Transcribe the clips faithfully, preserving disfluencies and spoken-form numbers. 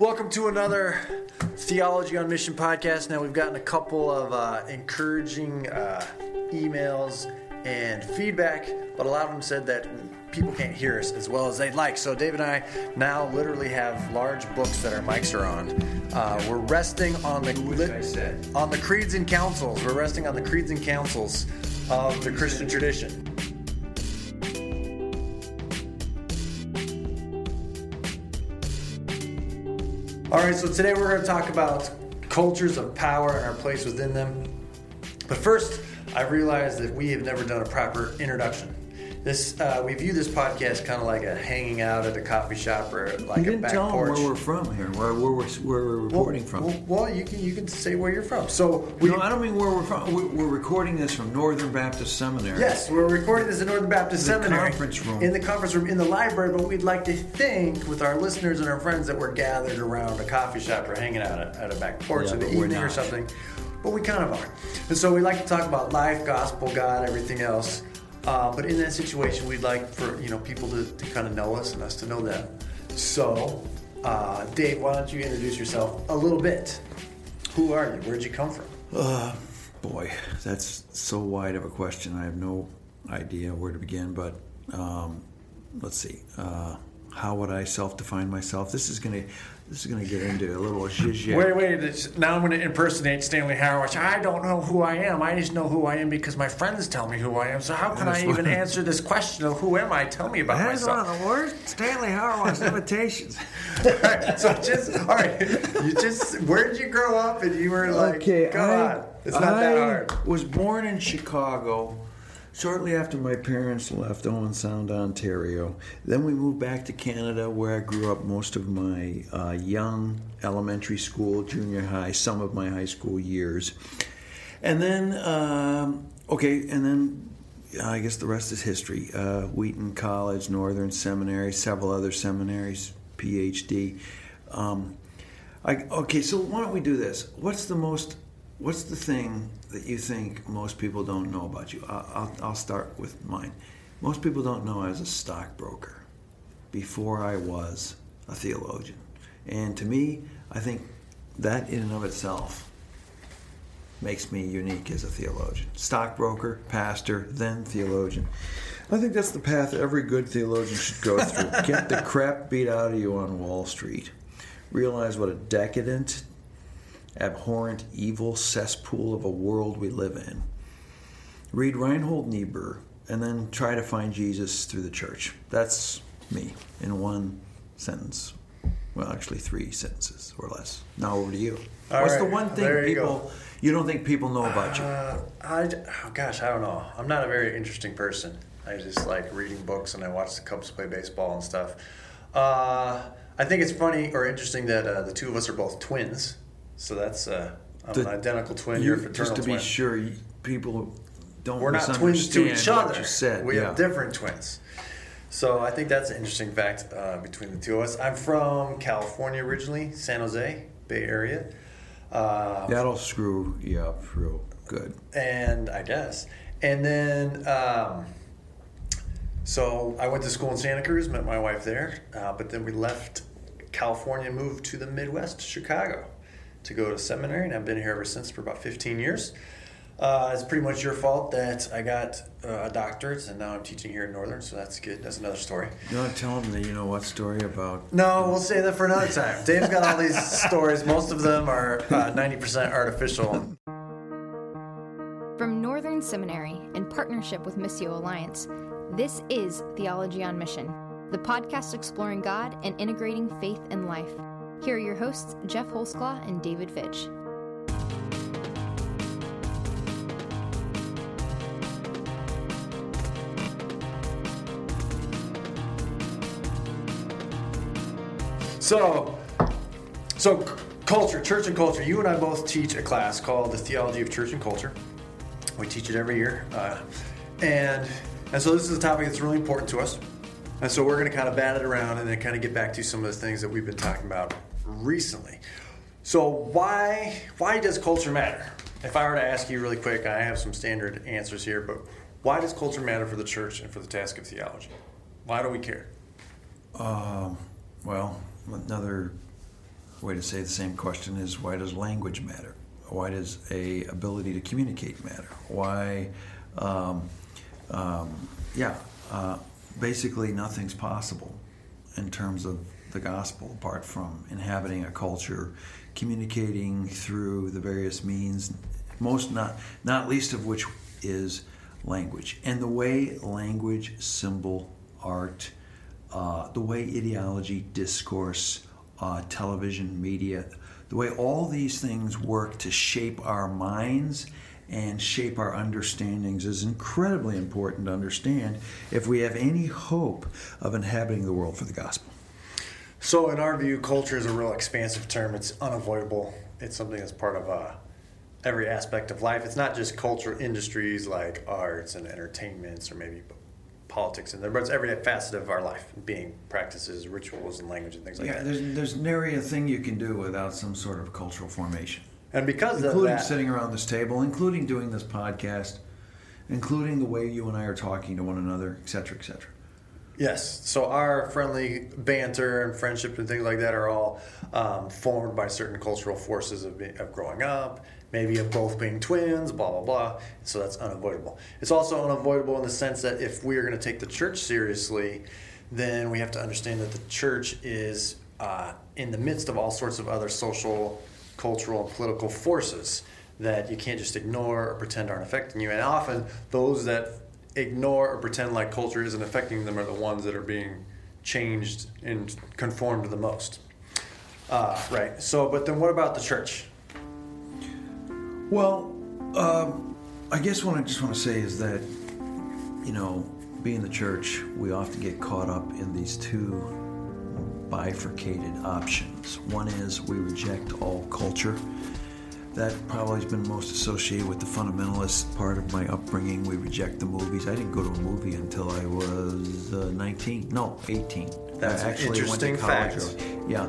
Welcome to another Theology on Mission podcast. Now, we've gotten a couple of uh, encouraging uh, emails and feedback, but a lot of them said that people can't hear us as well as they'd like. So Dave and I now literally have large books that our mics are on. Uh, we're resting on the li- on the creeds and councils. We're resting on the creeds and councils of the Christian tradition. All right, so today we're going to talk about cultures of power and our place within them. But first, I realized that we have never done a proper introduction. This uh, we view this podcast kind of like a hanging out at a coffee shop or like a back porch. You didn't tell them where we're from here, where, where, we're, where we're reporting well, from. Well, well, you can you can say where you're from. So we, no, I don't mean where we're from. We, we're recording this from Northern Baptist Seminary. Yes, we're recording this in Northern Baptist the Seminary. Conference room. In the conference room, in the library, but we'd like to think with our listeners and our friends that we're gathered around a coffee shop or hanging out at, at a back porch yeah, in the evening or something. But we kind of are. And so we like to talk about life, gospel, God, everything else. Uh, but in that situation, we'd like for you know people to, to kind of know us and us to know them. So, uh, Dave, why don't you introduce yourself a little bit? Who are you? Where'd you come from? Uh, boy, that's so wide of a question. I have no idea where to begin. But um, let's see. Uh, how would I self-define myself? This is gonna this is gonna get into a little zhuzh. Wait, wait. Now I'm gonna impersonate Stanley Howard. I don't know who I am. I just know who I am because my friends tell me who I am. So how can I even answer this question of who am I? Tell me about that myself. That's one of the worst Stanley Hauerwas imitations. all right. So just all right. You just where did you grow up? And you were like, okay, come I, on. It's not I that hard. I was born in Chicago. Shortly after my parents left Owen Sound, Ontario, then we moved back to Canada, where I grew up most of my uh, young elementary school, junior high, some of my high school years. And then, um, okay, and then I guess the rest is history. Uh, Wheaton College, Northern Seminary, several other seminaries, P H D. Um, I, okay, so why don't we do this? What's the most... What's the thing that you think most people don't know about you? I'll, I'll, I'll start with mine. Most people don't know I was a stockbroker before I was a theologian. And to me, I think that in and of itself makes me unique as a theologian. Stockbroker, pastor, then theologian. I think that's the path every good theologian should go through. Get the crap beat out of you on Wall Street. Realize what a decadent, abhorrent, evil cesspool of a world we live in. Read Reinhold Niebuhr, and then try to find Jesus through the church. That's me in one sentence. Well, actually three sentences or less. Now over to you. All What's right. the one thing you people go. you don't think people know about you? Uh, I, oh gosh, I don't know. I'm not a very interesting person. I just like reading books, and I watch the Cubs play baseball and stuff. Uh, I think it's funny or interesting that uh, the two of us are both twins. So that's uh, I'm the, an identical twin. You're a fraternal twin. Just to be twin. sure, you, people don't We're not twins to each other. Said, we yeah. have different twins. So I think that's an interesting fact uh, between the two of us. I'm from California originally, San Jose, Bay Area. Uh, That'll screw you up real good. And I guess. And then, um, so I went to school in Santa Cruz, met my wife there. Uh, but then we left California and moved to the Midwest, Chicago, to go to seminary, and I've been here ever since for about fifteen years. Uh, it's pretty much your fault that I got uh, a doctorate, and now I'm teaching here in Northern, so that's good. That's another story. Don't tell them the you know what story about... No, we'll save that for another time. Dave's got all these stories. Most of them are uh, ninety percent artificial. From Northern Seminary, in partnership with Missio Alliance, this is Theology on Mission, the podcast exploring God and integrating faith and life. Here are your hosts, Jeff Holsclaw and David Fitch. So, so culture, church and culture. You and I both teach a class called The Theology of Church and Culture. We teach it every year. Uh, and, and so this is a topic that's really important to us. And so we're going to kind of bat it around and then kind of get back to some of the things that we've been talking about recently. So why why does culture matter? If I were to ask you really quick, I have some standard answers here, but why does culture matter for the church and for the task of theology? Why do we care? Um, well, another way to say the same question is, why does language matter? Why does a ability to communicate matter? Why, um, um, yeah, uh, basically nothing's possible in terms of the gospel apart from inhabiting a culture, communicating through the various means, most not not least of which is language. And the way language, symbol, art, uh, the way ideology, discourse, uh, television, media, the way all these things work to shape our minds and shape our understandings is incredibly important to understand if we have any hope of inhabiting the world for the gospel. So in our view, culture is a real expansive term. It's unavoidable. It's something that's part of uh, every aspect of life. It's not just culture industries like arts and entertainments or maybe politics in there, but it's every facet of our life, being practices, rituals, and language and things like yeah, that. Yeah, there's, there's nary a thing you can do without some sort of cultural formation. And because including of that... Including sitting around this table, including doing this podcast, including the way you and I are talking to one another, et cetera, et cetera. Yes, so our friendly banter and friendship and things like that are all um, formed by certain cultural forces of, of growing up, maybe of both being twins, blah, blah, blah. So that's unavoidable. It's also unavoidable in the sense that if we are going to take the church seriously, then we have to understand that the church is uh, in the midst of all sorts of other social, cultural, and political forces that you can't just ignore or pretend aren't affecting you. And often those that ignore or pretend like culture isn't affecting them are the ones that are being changed and conformed to the most. Uh, right. So, but then what about the church? Well, um, I guess what I just want to say is that, you know, being the church, we often get caught up in these two bifurcated options. One is we reject all culture. That probably has been most associated with the fundamentalist part of my upbringing. We reject the movies. I didn't go to a movie until I was uh, nineteen. No, eighteen. That's I actually an interesting went to college fact. Early. Yeah.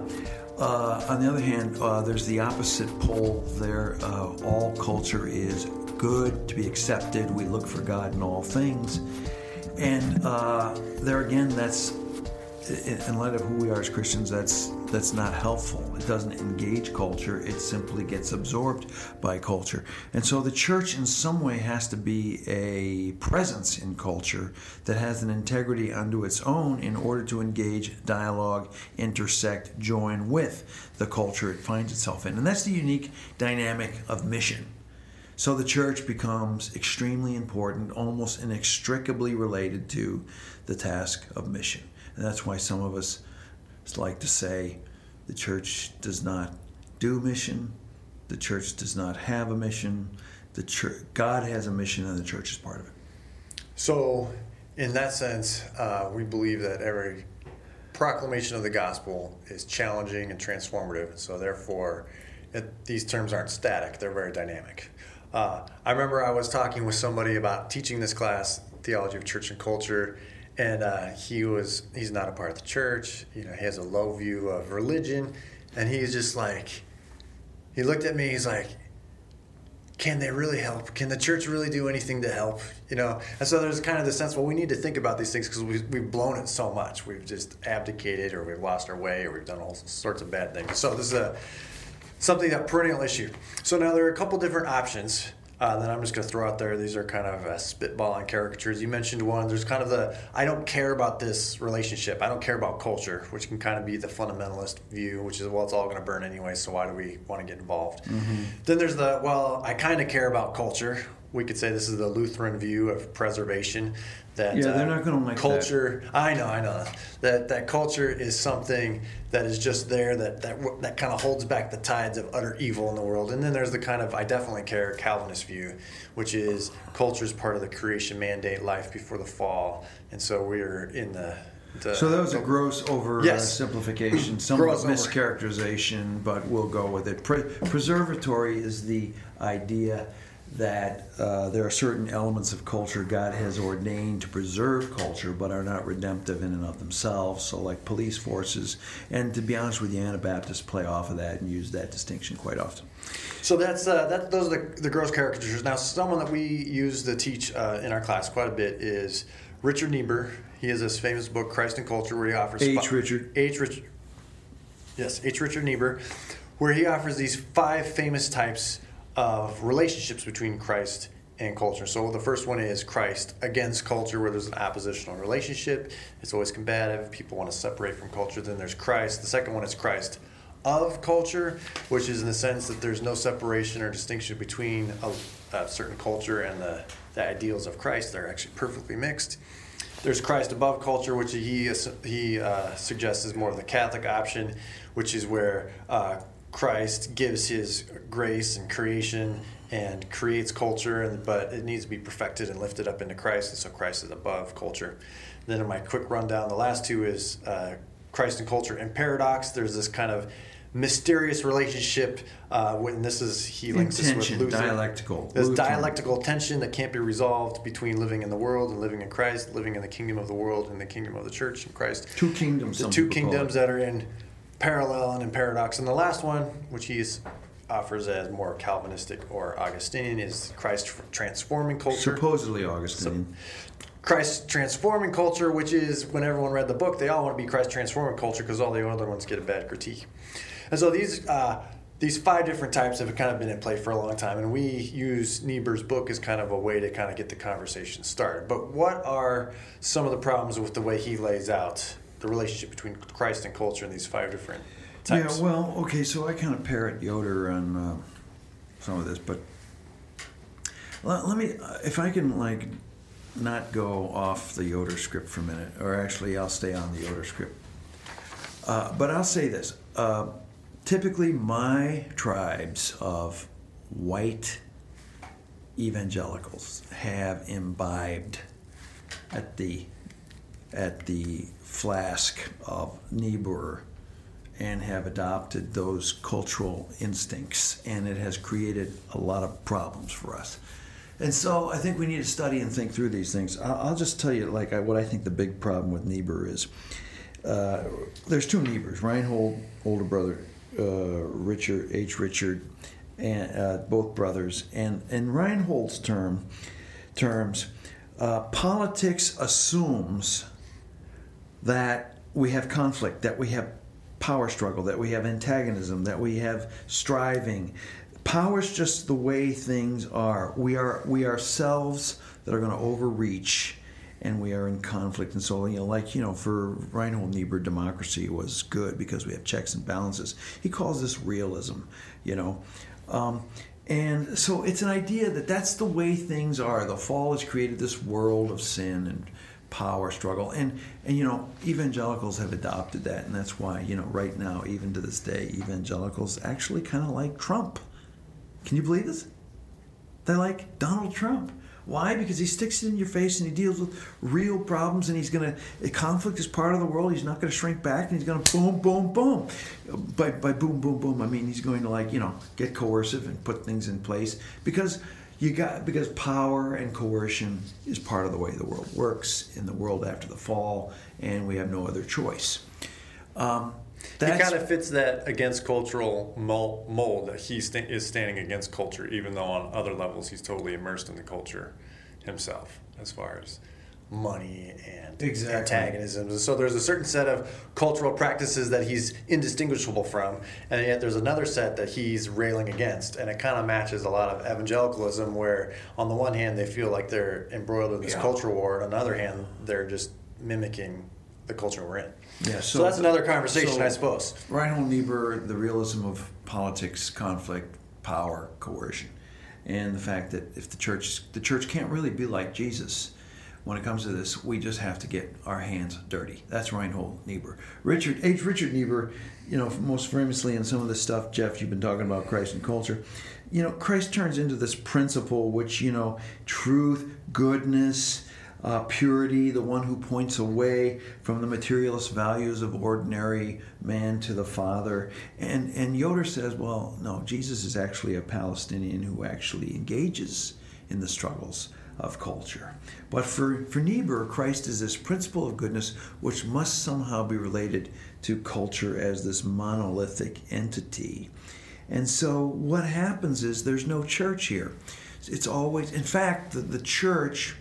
Uh, on the other hand, uh, there's the opposite pole there. Uh, all culture is good, to be accepted. We look for God in all things. And uh, there again, that's, in light of who we are as Christians, that's that's not helpful. It doesn't engage culture. It simply gets absorbed by culture. And so the church in some way has to be a presence in culture that has an integrity unto its own in order to engage, dialogue, intersect, join with the culture it finds itself in. And that's the unique dynamic of mission. So the church becomes extremely important, almost inextricably related to the task of mission. And that's why some of us like to say the church does not do mission, the church does not have a mission, the church, God has a mission, and the church is part of it. So in that sense, uh, we believe that every proclamation of the gospel is challenging and transformative. So therefore, it, these terms aren't static, they're very dynamic. Uh, I remember I was talking with somebody about teaching this class, Theology of Church and Culture, and uh, he was, he's not a part of the church. You know, he has a low view of religion. And he's just like, he looked at me, he's like, can they really help? Can the church really do anything to help? You know, and so there's kind of the sense, well, we need to think about these things because we've, we've blown it so much. We've just abdicated, or we've lost our way, or we've done all sorts of bad things. So this is a, something, a perennial issue. So now there are a couple different options. Uh, then I'm just going to throw out there, these are kind of uh, spitballing caricatures. You mentioned one, there's kind of the, I don't care about this relationship, I don't care about culture, which can kind of be the fundamentalist view, which is, well, it's all going to burn anyway, so why do we want to get involved? Mm-hmm. Then there's the, well, I kind of care about culture. We could say this is the Lutheran view of preservation. That, yeah, they're uh, not going to like culture. That. I know, I know. That that culture is something that is just there that, that that kind of holds back the tides of utter evil in the world. And then there's the kind of I definitely care Calvinist view, which is culture is part of the creation mandate, life before the fall. And so we're in the... the so that was the, a gross oversimplification, yes. Some mischaracterization, but we'll go with it. Pre- preservatory is the idea that uh, there are certain elements of culture God has ordained to preserve culture but are not redemptive in and of themselves, so like police forces. And to be honest with you, Anabaptists play off of that and use that distinction quite often. So that's uh, that. Those are the, the gross caricatures. Now, someone that we use to teach uh, in our class quite a bit is Richard Niebuhr. He has this famous book, Christ and Culture, where he offers... H. Sp- Richard. H. Richard. Yes, H. Richard Niebuhr, where he offers these five famous types of relationships between Christ and culture. So the first one is Christ against culture, where there's an oppositional relationship. It's always combative. People want to separate from culture. Then there's Christ. The second one is Christ of culture, which is in the sense that there's no separation or distinction between a, a certain culture and the, the ideals of Christ. They're actually perfectly mixed. There's Christ above culture, which he he uh, suggests is more of the Catholic option, which is where uh, Christ gives his grace and creation and creates culture, and but it needs to be perfected and lifted up into Christ, and so Christ is above culture. Then in my quick rundown, the last two is uh, Christ and culture and paradox. There's this kind of mysterious relationship uh, when this is, he links this with Luther. Dialectical. There's Luther. dialectical tension that can't be resolved between living in the world and living in Christ, living in the kingdom of the world and the kingdom of the church in Christ. Two kingdoms. The two kingdoms that are in parallel and in paradox. And the last one, which he is offers as more Calvinistic or Augustinian, is Christ transforming culture. Supposedly Augustinian. So, Christ transforming culture, which is when everyone read the book, they all want to be Christ transforming culture because all the other ones get a bad critique. And so these uh, these five different types have kind of been in play for a long time, and we use Niebuhr's book as kind of a way to kind of get the conversation started. But what are some of the problems with the way he lays out the relationship between Christ and culture in these five different types? Yeah, well, okay, so I kind of parrot Yoder on uh, some of this, but let, let me, if I can, like, not go off the Yoder script for a minute, or actually I'll stay on the Yoder script. Uh, but I'll say this. Uh, typically my tribes of white evangelicals have imbibed at the at the flask of Niebuhr and have adopted those cultural instincts, and it has created a lot of problems for us. And so I think we need to study and think through these things. I'll just tell you like I, what I think the big problem with Niebuhr is. Uh, there's two Niebuhrs, Reinhold, older brother, uh, Richard, H. Richard, and uh, both brothers. And in Reinhold's term, terms, uh, politics assumes that we have conflict, that we have power struggle, that we have antagonism, that we have striving. Power's just the way things are. We are we ourselves that are going to overreach, and we are in conflict. And so, you know, like, you know, for Reinhold Niebuhr, democracy was good because we have checks and balances. He calls this realism, you know. Um, and so it's an idea that that's the way things are. The fall has created this world of sin and power struggle. And, and you know, evangelicals have adopted that. And that's why, you know, right now, even to this day, evangelicals actually kind of like Trump. Can you believe this? They like Donald Trump. Why? Because he sticks it in your face and he deals with real problems, and he's going to, conflict is part of the world. He's not going to shrink back, and he's going to boom, boom, boom. By, by boom, boom, boom, I mean he's going to, like, you know, get coercive and put things in place because you got, because power and coercion is part of the way the world works in the world after the fall, and we have no other choice. Um, That's, he kind of fits that against cultural mold that he st- is standing against culture, even though on other levels he's totally immersed in the culture himself as far as money and exactly. antagonisms. And so there's a certain set of cultural practices that he's indistinguishable from, and yet there's another set that he's railing against, and it kind of matches a lot of evangelicalism where on the one hand they feel like they're embroiled in this yeah. culture war, and on the other hand they're just mimicking the culture we're in. Yeah, so, so that's another conversation, so I suppose. Reinhold Niebuhr, the realism of politics, conflict, power, coercion, and the fact that if the church, the church can't really be like Jesus when it comes to this. We just have to get our hands dirty. That's Reinhold Niebuhr. Richard H. Richard Niebuhr, you know, most famously in some of this stuff, Jeff, you've been talking about Christ and culture. You know, Christ turns into this principle, which, you know, truth, goodness. Uh, purity, the one who points away from the materialist values of ordinary man to the Father. And and Yoder says, well, no, Jesus is actually a Palestinian who actually engages in the struggles of culture. But for, for Niebuhr, Christ is this principle of goodness which must somehow be related to culture as this monolithic entity. And so what happens is there's no church here. It's always, in fact, the, the church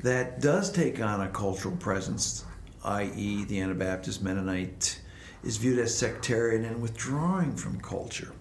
that does take on a cultural presence, that is the Anabaptist, Mennonite, is viewed as sectarian and withdrawing from culture.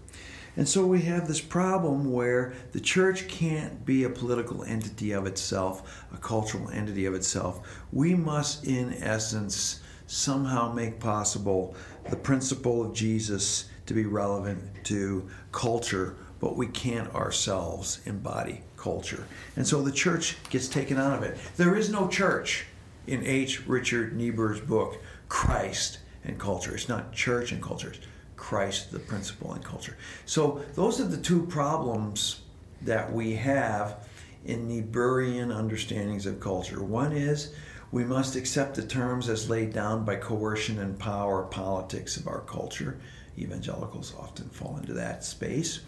And so we have this problem where the church can't be a political entity of itself, a cultural entity of itself. We must, in essence, somehow make possible the principle of Jesus to be relevant to culture, but we can't ourselves embody culture. And so the church gets taken out of it. There is no church in H. Richard Niebuhr's book, Christ and Culture. It's not church and culture. It's Christ, the principle, and culture. So those are the two problems that we have in Niebuhrian understandings of culture. One is we must accept the terms as laid down by coercion and power politics of our culture. Evangelicals often fall into that space.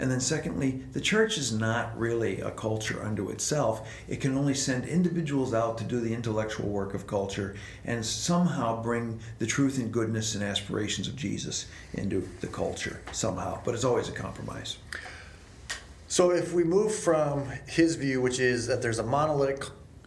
And then secondly, the church is not really a culture unto itself. It can only send individuals out to do the intellectual work of culture and somehow bring the truth and goodness and aspirations of Jesus into the culture somehow. But it's always a compromise. So if we move from his view, which is that there's a monolithic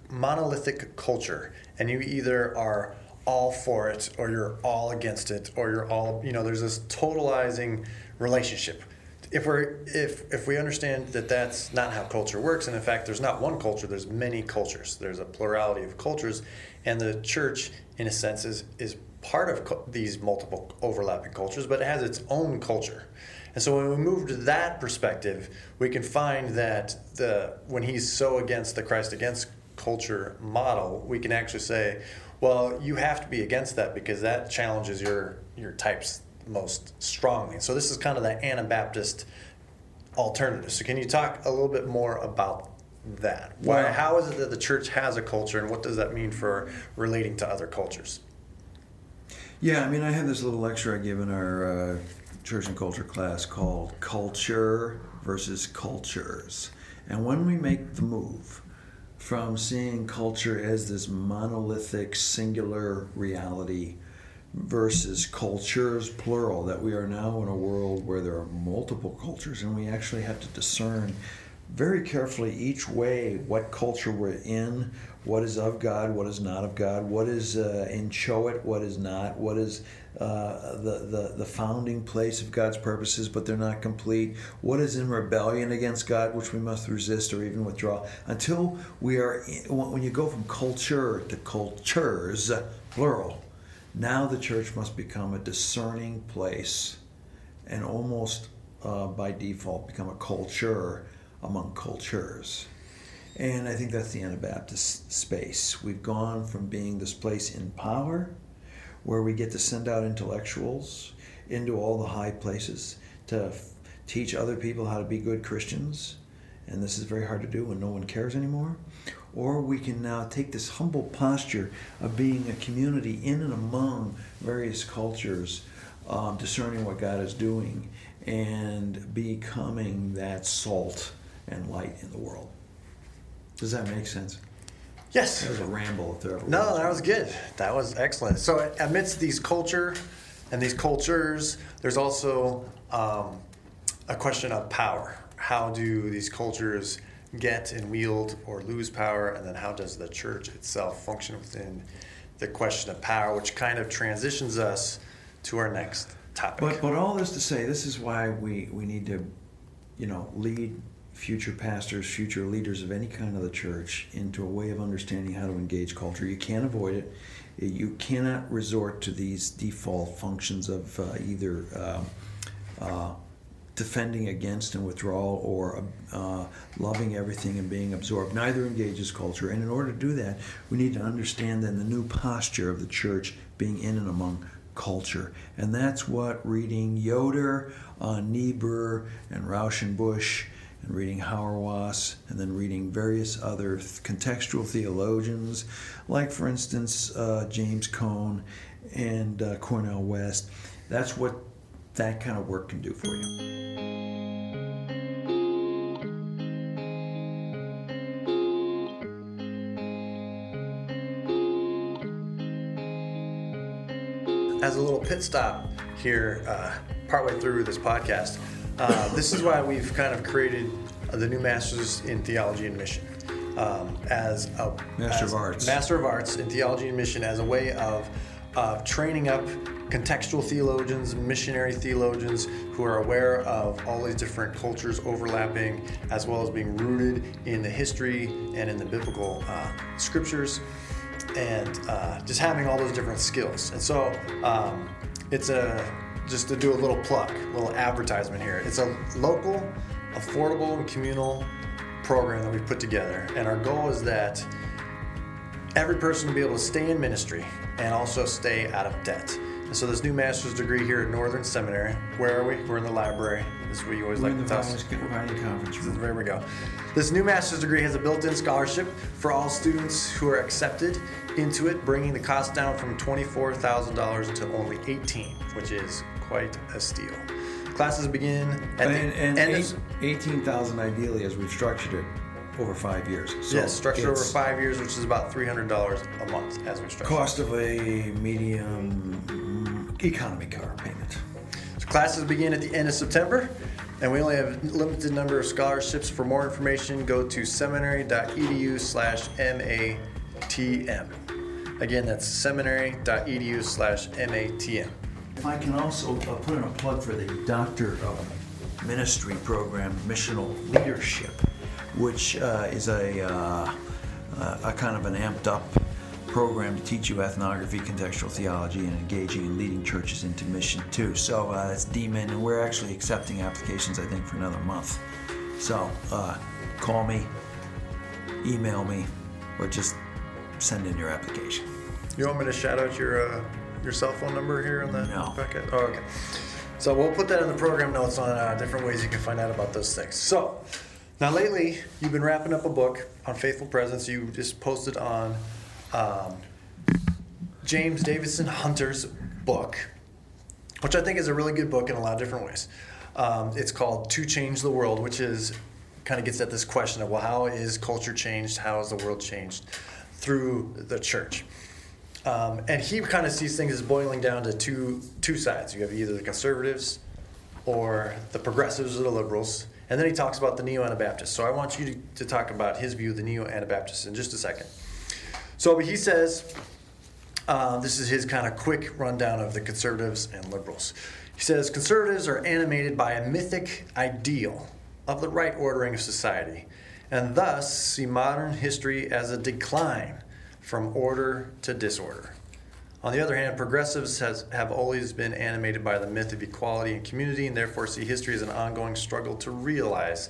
monolithic culture, and you either are all for it or you're all against it, or you're all, you know, there's this totalizing relationship. If we're if if we understand that that's not how culture works, and in fact there's not one culture, there's many cultures. There's a plurality of cultures, and the church, in a sense, is is part of co- these multiple overlapping cultures, but it has its own culture. And so when we move to that perspective, we can find that the when he's so against the Christ against culture model, we can actually say, well, you have to be against that because that challenges your your types most strongly. So this is kind of the Anabaptist alternative. So can you talk a little bit more about that? Why, well, how is it that the church has a culture, and what does that mean for relating to other cultures? Yeah, I mean, I have this little lecture I give in our uh, church and culture class called Culture versus Cultures. And when we make the move from seeing culture as this monolithic, singular reality versus cultures, plural, that we are now in a world where there are multiple cultures, and we actually have to discern very carefully each way what culture we're in, what is of God, what is not of God, what is uh, inchoate, what is not, what is uh, the, the, the founding place of God's purposes, but they're not complete, what is in rebellion against God, which we must resist or even withdraw. Until we are, in, when you go from culture to cultures, plural, now the church must become a discerning place and almost uh, by default become a culture among cultures. And I think that's the Anabaptist space. We've gone from being this place in power where we get to send out intellectuals into all the high places to f- teach other people how to be good Christians. And this is very hard to do when no one cares anymore. Or we can now take this humble posture of being a community in and among various cultures, um, discerning what God is doing, and becoming that salt and light in the world. Does that make sense? Yes. That was a ramble if there ever was. No, that was good. That was excellent. So amidst these culture and these cultures, there's also um, a question of power. How do these cultures get and wield or lose power, and then how does the church itself function within the question of power, which kind of transitions us to our next topic. But but all this to say, this is why we, we need to, you know, lead future pastors, future leaders of any kind of the church into a way of understanding how to engage culture. You can't avoid it. You cannot resort to these default functions of uh, either uh, uh, defending against and withdrawal, or uh, loving everything and being absorbed. Neither engages culture. And in order to do that, we need to understand then the new posture of the church being in and among culture. And that's what reading Yoder, uh, Niebuhr, and Rauschenbusch, and reading Hauerwas, and then reading various other th- contextual theologians, like, for instance, uh, James Cone and uh, Cornel West. That's what that kind of work can do for you. As a little pit stop here, uh, partway through this podcast, uh, this is why we've kind of created uh, the new Masters in Theology and Mission um, as a Master as of Arts, Master of Arts in Theology and Mission as a way of of training up contextual theologians, missionary theologians who are aware of all these different cultures overlapping, as well as being rooted in the history and in the biblical uh, scriptures, and uh, just having all those different skills. And so um, it's a, just to do a little plug, a little advertisement here. It's a local, affordable, and communal program that we've put together. And our goal is that every person will be able to stay in ministry and also stay out of debt. And so this new master's degree here at Northern Seminary, where are we? We're in the library. This is what you always We're like to tell us. There we go. This new master's degree has a built-in scholarship for all students who are accepted into it, bringing the cost down from twenty-four thousand dollars to only eighteen thousand dollars, which is quite a steal. Classes begin at and, the and end eight, of... eighteen thousand dollars ideally, as we've structured it, over five years. So yes, structured over five years, which is about three hundred dollars a month as we structure. Cost of a medium economy car payment. So classes begin at the end of September, and we only have a limited number of scholarships. For more information, go to seminary.edu slash MATM. Again, that's seminary.edu slash MATM. If I can also uh, put in a plug for the Doctor of Ministry program, Missional Leadership, which uh, is a, uh, a kind of an amped up program to teach you ethnography, contextual theology, and engaging and leading churches into mission too. So uh, that's D M I N, and we're actually accepting applications, I think, for another month. So uh, call me, email me, or just send in your application. You want me to shout out your... Uh... Your cell phone number here on the no. packet? Oh, okay. So we'll put that in the program notes on uh, different ways you can find out about those things. So now lately you've been wrapping up a book on faithful presence. You just posted on um, James Davidson Hunter's book, which I think is a really good book in a lot of different ways. Um, it's called To Change the World, which is kind of gets at this question of, well, how is culture changed? How is the world changed through the church? Um, and he kind of sees things as boiling down to two two sides. You have either the conservatives or the progressives or the liberals. And then he talks about the neo-Anabaptists. So I want you to, to talk about his view of the neo-Anabaptists in just a second. So but he says, uh, this is his kind of quick rundown of the conservatives and liberals. He says, conservatives are animated by a mythic ideal of the right ordering of society, and thus see modern history as a decline from order to disorder. On the other hand, progressives has, have always been animated by the myth of equality and community, and therefore see history as an ongoing struggle to realize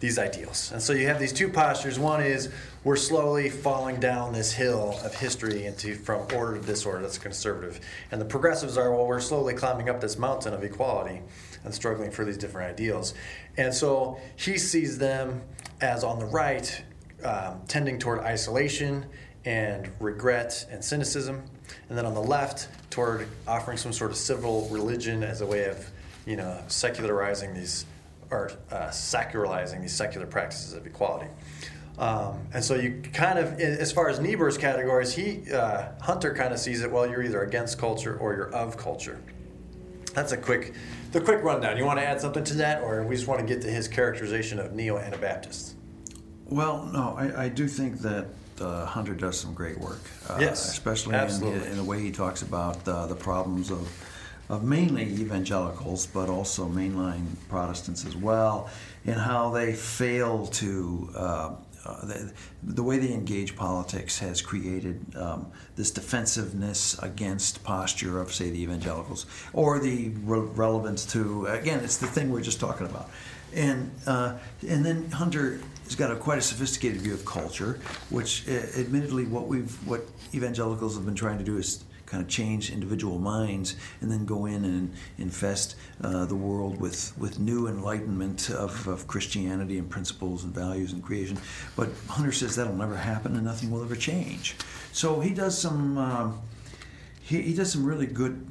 these ideals. And so you have these two postures. One is we're slowly falling down this hill of history into from order to disorder. That's conservative. And the progressives are, well, we're slowly climbing up this mountain of equality and struggling for these different ideals. And so he sees them as on the right, um, tending toward isolation and regret and cynicism, and then on the left toward offering some sort of civil religion as a way of, you know, secularizing these or uh, secularizing these secular practices of equality. Um, and so you kind of, as far as Niebuhr's categories, he uh, Hunter kind of sees it. Well, you're either against culture or you're of culture. That's a quick, the quick rundown. You want to add something to that, or we just want to get to his characterization of neo-Anabaptists? Well, no, I, I do think that. Uh, Hunter does some great work, uh, yes, especially in, in the way he talks about uh, the problems of, of mainly evangelicals, but also mainline Protestants as well, and how they fail to, uh, uh, the, the way they engage politics has created um, this defensiveness against posture of, say, the evangelicals, or the re- relevance to, again, it's the thing we're just talking about. And uh, and then Hunter has got a quite a sophisticated view of culture, which uh, admittedly what we've what evangelicals have been trying to do is kind of change individual minds and then go in and infest uh, the world with, with new enlightenment of, of Christianity and principles and values and creation. But Hunter says that'll never happen and nothing will ever change. So he does some um, he, he does some really good.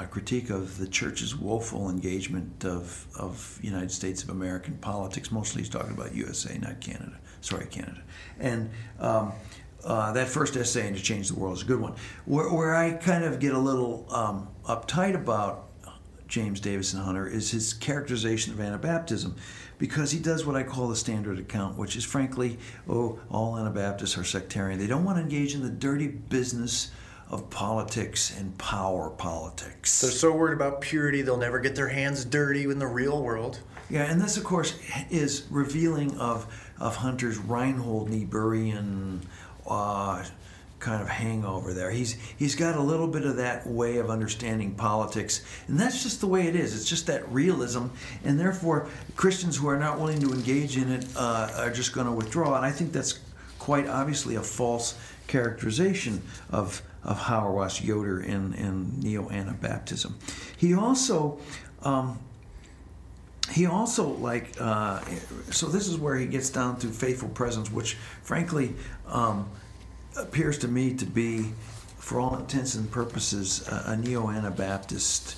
A critique of the church's woeful engagement of of United States of American politics. Mostly, he's talking about U S A, not Canada. Sorry, Canada. And um, uh, that first essay, "To Change the World," is a good one. Where, where I kind of get a little um, uptight about James Davidson Hunter is his characterization of Anabaptism, because he does what I call the standard account, which is frankly, oh, all Anabaptists are sectarian. They don't want to engage in the dirty business of politics and power politics. They're so worried about purity, they'll never get their hands dirty in the real world. Yeah, and this, of course, is revealing of, of Hunter's Reinhold Niebuhrian uh, kind of hangover there. He's He's got a little bit of that way of understanding politics, and that's just the way it is. It's just that realism, and therefore Christians who are not willing to engage in it uh, are just going to withdraw, and I think that's quite obviously a false characterization of of Hauerwas, Yoder, and, and Neo-Anabaptism. He also... Um, He also, like, uh, so this is where he gets down to faithful presence, which, frankly, um, appears to me to be, for all intents and purposes, a, a Neo-Anabaptist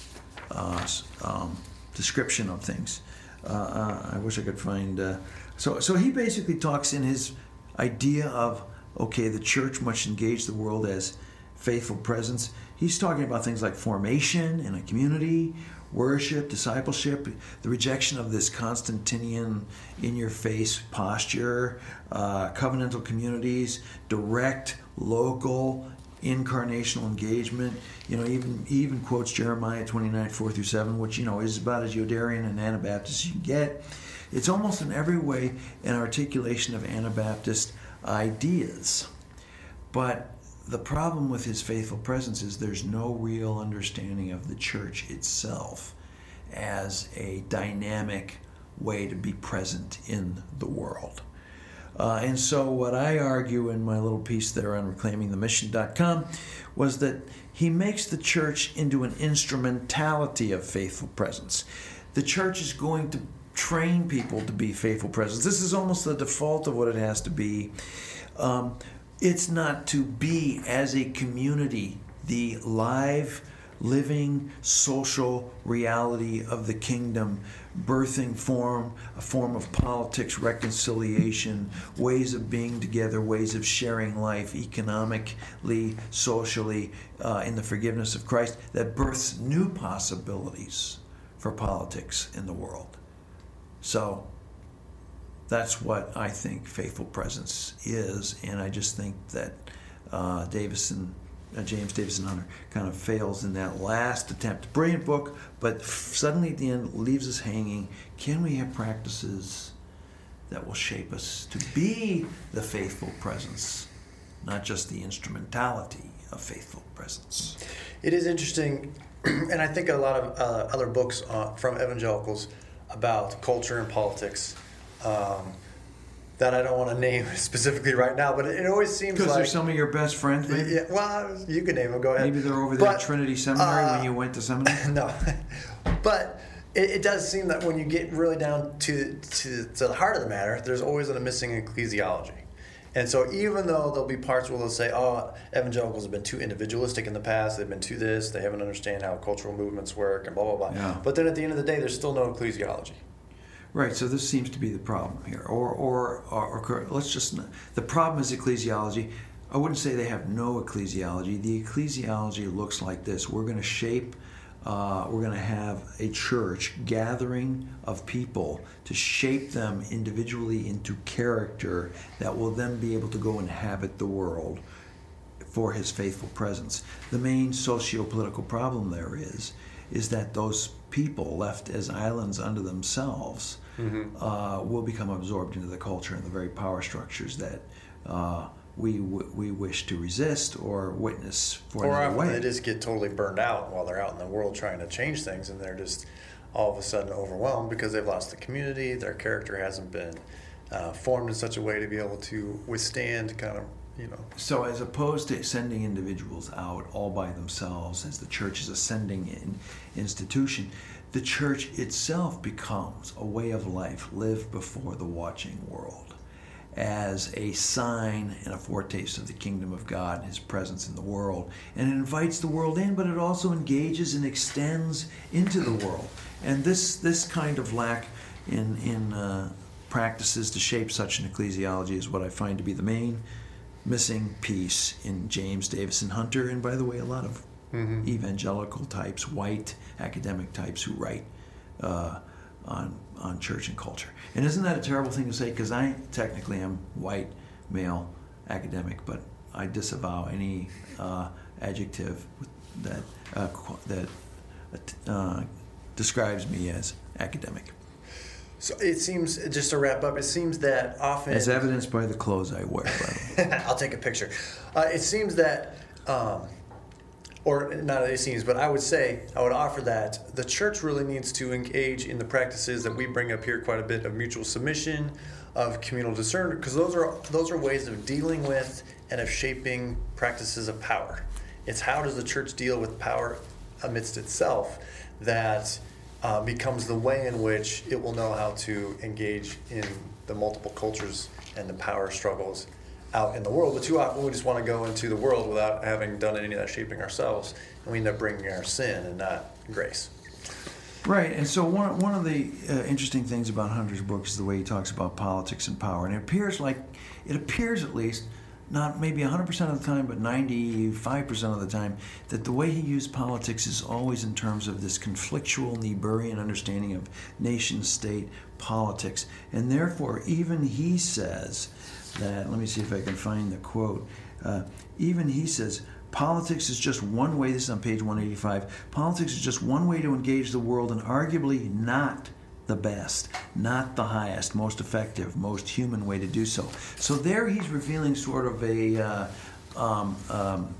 uh, um, description of things. Uh, uh, I wish I could find... Uh, so, so he basically talks in his idea of, okay, the church must engage the world as faithful presence. He's talking about things like formation in a community, worship, discipleship, the rejection of this Constantinian in-your-face posture, uh, covenantal communities, direct, local, incarnational engagement. You know, even even quotes Jeremiah twenty-nine, four through seven, which, you know, is about as Yoderian and Anabaptist as you get. It's almost in every way an articulation of Anabaptist ideas. But the problem with his faithful presence is there's no real understanding of the church itself as a dynamic way to be present in the world. Uh, and so what I argue in my little piece there on reclaiming the mission dot com was that he makes the church into an instrumentality of faithful presence. The church is going to train people to be faithful presence. This is almost the default of what it has to be. Um, It's not to be, as a community, the live, living, social reality of the kingdom, birthing form, a form of politics, reconciliation, ways of being together, ways of sharing life economically, socially, uh, in the forgiveness of Christ, that births new possibilities for politics in the world. So that's what I think faithful presence is, and I just think that uh, Davison, uh, James Davidson Hunter kind of fails in that last attempt. Brilliant book, but suddenly at the end leaves us hanging. Can we have practices that will shape us to be the faithful presence, not just the instrumentality of faithful presence? It is interesting, and I think a lot of uh, other books uh, from evangelicals about culture and politics Um, that I don't want to name specifically right now, but it, it always seems like... Because they're some of your best friends, maybe? Yeah, well, you can name them, go ahead. Maybe they're over there but, at Trinity Seminary uh, when you went to seminary? No. But it, it does seem that when you get really down to, to, to the heart of the matter, there's always a missing ecclesiology. And so even though there'll be parts where they'll say, oh, evangelicals have been too individualistic in the past, they've been too this, they haven't understand how cultural movements work, and blah, blah, blah. Yeah. But then at the end of the day, there's still no ecclesiology. Right, so this seems to be the problem here, or, or or or let's just the problem is ecclesiology. I wouldn't say they have no ecclesiology. The ecclesiology looks like this: we're going to shape, uh, we're going to have a church gathering of people to shape them individually into character that will then be able to go inhabit the world for His faithful presence. The main socio-political problem there is is that those people left as islands unto themselves. Mm-hmm. Uh, will become absorbed into the culture and the very power structures that uh, we w- we wish to resist or witness for or another way. Or they just get totally burned out while they're out in the world trying to change things, and they're just all of a sudden overwhelmed because they've lost the community. Their character hasn't been uh, formed in such a way to be able to withstand kind of, you know. So as opposed to sending individuals out all by themselves, as the church is a sending in institution, the church itself becomes a way of life lived before the watching world as a sign and a foretaste of the kingdom of God and His presence in the world. And it invites the world in, but it also engages and extends into the world. And this this kind of lack in, in uh, practices to shape such an ecclesiology is what I find to be the main missing piece in James Davidson Hunter, and by the way, a lot of mm-hmm. evangelical types, white academic types who write uh, on on church and culture. And isn't that a terrible thing to say? Because I technically am white, male, academic, but I disavow any uh, adjective that uh, that uh, describes me as academic. So it seems, just to wrap up, it seems that often... As evidenced by the clothes I wear, by the way. I'll take a picture. Uh, it seems that, um, or not it seems, but I would say, I would offer that the church really needs to engage in the practices that we bring up here quite a bit of mutual submission, of communal discernment, because those are, those are ways of dealing with and of shaping practices of power. It's how does the church deal with power amidst itself that... Uh, becomes the way in which it will know how to engage in the multiple cultures and the power struggles out in the world. But too often we just want to go into the world without having done any of that shaping ourselves, and we end up bringing our sin and not grace. Right, and so one one of the uh, interesting things about Hunter's books is the way he talks about politics and power, and it appears like, it appears at least, not maybe one hundred percent of the time, but ninety-five percent of the time, that the way he used politics is always in terms of this conflictual Niebuhrian understanding of nation-state politics. And therefore, even he says that, let me see if I can find the quote, uh, even he says, politics is just one way, this is on page one eighty-five, politics is just one way to engage the world and arguably not the best, not the highest, most effective, most human way to do so. So there, he's revealing sort of a uh, um, um,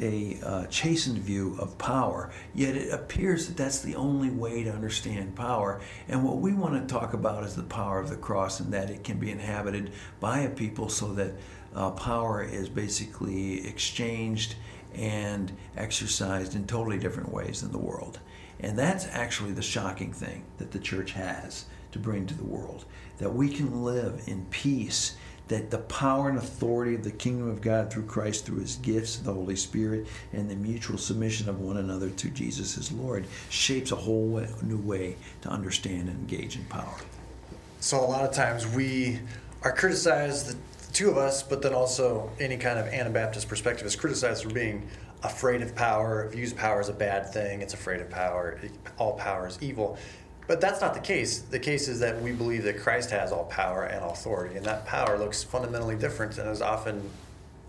a uh, chastened view of power. Yet it appears that that's the only way to understand power. And what we want to talk about is the power of the cross, and that it can be inhabited by a people, so that uh, power is basically exchanged and exercised in totally different ways in the world. And that's actually the shocking thing that the church has to bring to the world, that we can live in peace, that the power and authority of the kingdom of God through Christ, through his gifts, the Holy Spirit, and the mutual submission of one another to Jesus as Lord shapes a whole way, new way to understand and engage in power. So a lot of times we are criticized, the two of us, but then also any kind of Anabaptist perspective is criticized for being afraid of power, views power as a bad thing, it's afraid of power, all power is evil. But that's not the case. The case is that we believe that Christ has all power and authority, and that power looks fundamentally different and is often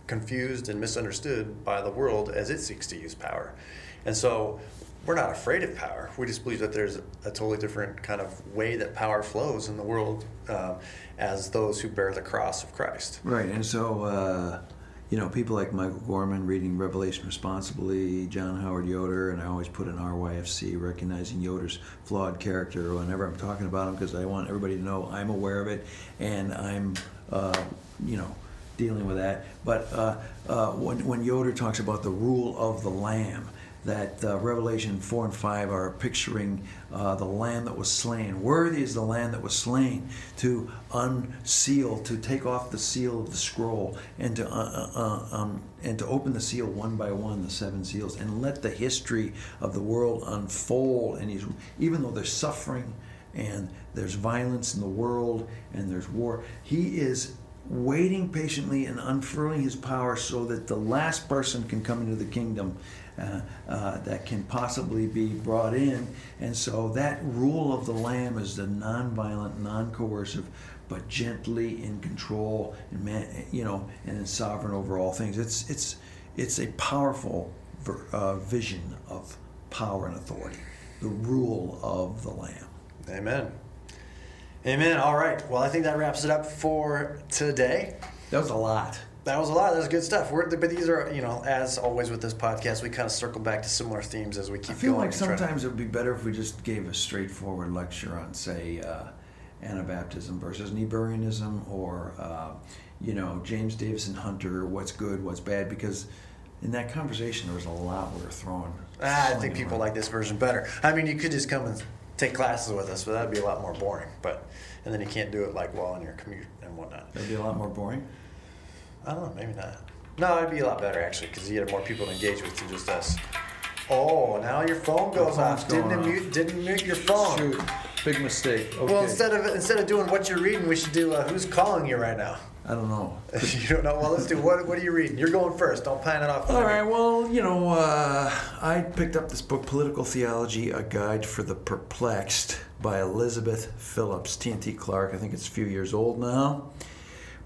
confused and misunderstood by the world as it seeks to use power. And so we're not afraid of power. We just believe that there's a totally different kind of way that power flows in the world uh, as those who bear the cross of Christ. Right, and so... Uh... You know, people like Michael Gorman reading Revelation Responsibly, John Howard Yoder, and I always put in R Y F C, recognizing Yoder's flawed character whenever I'm talking about him, because I want everybody to know I'm aware of it, and I'm, uh, you know, dealing with that. But uh, uh, when, when Yoder talks about the rule of the Lamb, that uh, Revelation four and five are picturing uh, the Lamb that was slain. Worthy is the Lamb that was slain to unseal, to take off the seal of the scroll, and to uh, uh, um, and to open the seal one by one, the seven seals, and let the history of the world unfold. And he's, even though there's suffering and there's violence in the world and there's war, he is waiting patiently and unfurling his power so that the last person can come into the kingdom Uh, uh, that can possibly be brought in. And so that rule of the Lamb is the nonviolent, non-coercive, but gently in control, and man, you know, and sovereign over all things. It's it's it's a powerful ver, uh, vision of power and authority, the rule of the Lamb. Amen. Amen. All right. Well, I think that wraps it up for today. That was a lot. That was a lot. That was good stuff. We're, but these are, you know, as always with this podcast, we kind of circle back to similar themes as we keep going. I feel going like sometimes to... it would be better if we just gave a straightforward lecture on, say, uh, Anabaptism versus Niebuhrianism, or, uh, you know, James Davidson Hunter, what's good, what's bad, because in that conversation there was a lot we were throwing. Ah, I think people around. Like this version better. I mean, you could just come and take classes with us, but that would be a lot more boring. But and then you can't do it, like, while well, on your commute and whatnot. That would be a lot more boring? I don't know, maybe not. No, it'd be a lot better, actually, because you had more people to engage with than just us. Oh, now your phone goes off. Didn't mute, didn't mute your phone. Shoot, big mistake. Okay. Well, instead of instead of doing what you're reading, we should do uh, who's calling you right now. I don't know. You don't know? Well, let's do what What are you reading? You're going first. Don't pine it off. All right, well, you know, uh, I picked up this book, Political Theology: A Guide for the Perplexed by Elizabeth Phillips, T and T Clark. I think it's a few years old now.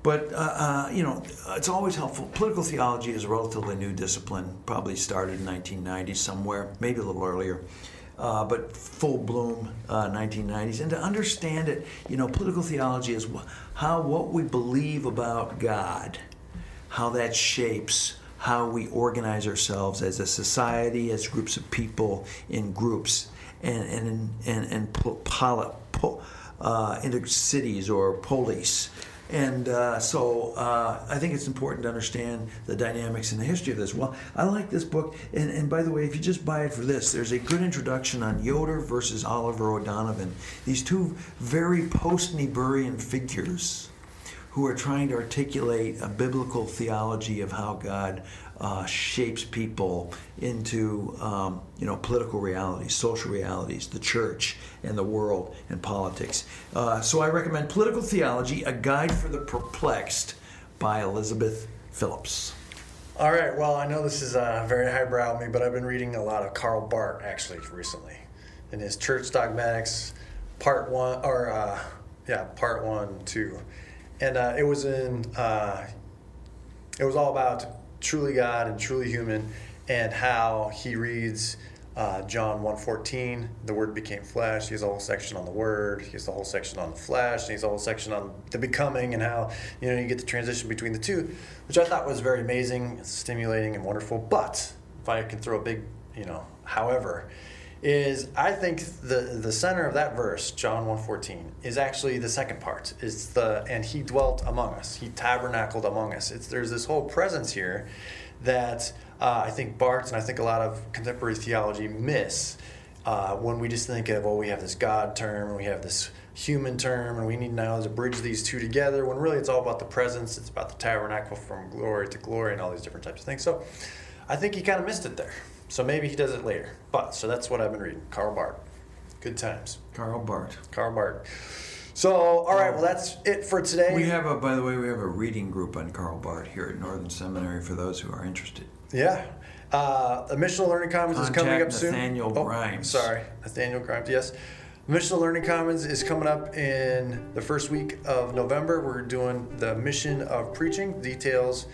But, uh, uh, you know, it's always helpful. Political theology is a relatively new discipline, probably started in nineteen ninety somewhere, maybe a little earlier, uh, but full bloom uh, nineteen nineties. And to understand it, you know, political theology is how what we believe about God, how that shapes how we organize ourselves as a society, as groups of people, in groups, and and and, and pol- pol- uh, into cities or police. And uh, so uh, I think it's important to understand the dynamics and the history of this. Well, I like this book. And, and by the way, if you just buy it for this, there's a good introduction on Yoder versus Oliver O'Donovan. These two very post-Niebuhrian figures who are trying to articulate a biblical theology of how God uh, shapes people into um, you know, political realities, social realities, the church and the world and politics. Uh, so I recommend Political Theology, A Guide for the Perplexed by Elizabeth Phillips. All right, well, I know this is uh, very highbrow of me, but I've been reading a lot of Karl Barth actually recently in his Church Dogmatics, part one, or uh, yeah, part one, two. And uh, it was in, uh, it was all about truly God and truly human, and how he reads uh, John one fourteen, the Word became flesh. He has a whole section on the Word. He has a whole section on the flesh. And he has a whole section on the becoming, and how, you know, you get the transition between the two, which I thought was very amazing, stimulating, and wonderful. But if I can throw a big, you know, however, is I think the the center of that verse, John one fourteen, is actually the second part. It's the, and he dwelt among us. He tabernacled among us. It's, there's this whole presence here that uh, I think Barth and I think a lot of contemporary theology miss uh, when we just think of, oh, we have this God term, and we have this human term, and we need now to bridge these two together, when really it's all about the presence. It's about the tabernacle from glory to glory and all these different types of things. So I think he kind of missed it there. So maybe he does it later. But, so that's what I've been reading. Karl Barth. Good times. Karl Barth. Karl Barth. So, all right, well, that's it for today. We have a, by the way, we have a reading group on Karl Barth here at Northern Seminary for those who are interested. Yeah. Uh, the Missional Learning Commons Contact is coming up soon. Nathaniel Grimes. Oh, sorry. Nathaniel Grimes, yes. Missional Learning Commons is coming up in the first week of November. We're doing the Mission of Preaching. Details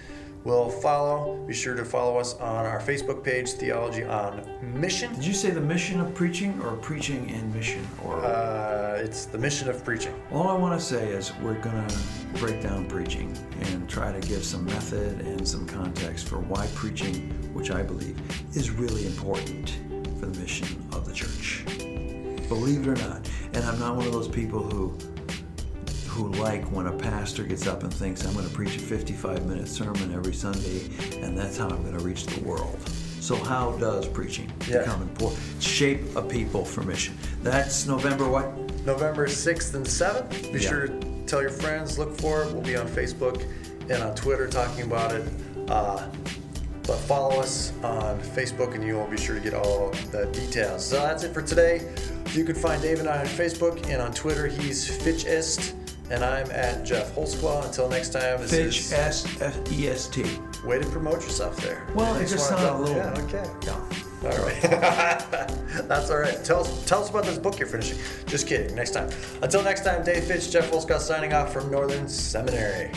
will follow. Be sure to follow us on our Facebook page, Theology on Mission. Did you say the Mission of Preaching, or Preaching and Mission? Or uh, it's the Mission of Preaching. All I want to say is we're going to break down preaching and try to give some method and some context for why preaching, which I believe is really important for the mission of the church. Believe it or not. And I'm not one of those people who who like when a pastor gets up and thinks, I'm going to preach a fifty-five minute sermon every Sunday, and that's how I'm going to reach the world. So how does preaching yeah. become important? Shape a people for mission. That's November what? November sixth and seventh. Be yeah. sure to tell your friends, look for it. We'll be on Facebook and on Twitter talking about it. Uh, but follow us on Facebook, and you will be sure to get all the details. So that's it for today. You can find Dave and I on Facebook and on Twitter. He's Fitchist. And I'm at Jeff Holsclaw. Until next time, this Fitch, is S F E S T. Way to promote yourself there. Well, it just sounded a little. Yeah, okay. Yeah. All right. That's all right. Tell us, tell us about this book you're finishing. Just kidding. Next time. Until next time, Dave Fitch, Jeff Holsclaw signing off from Northern Seminary.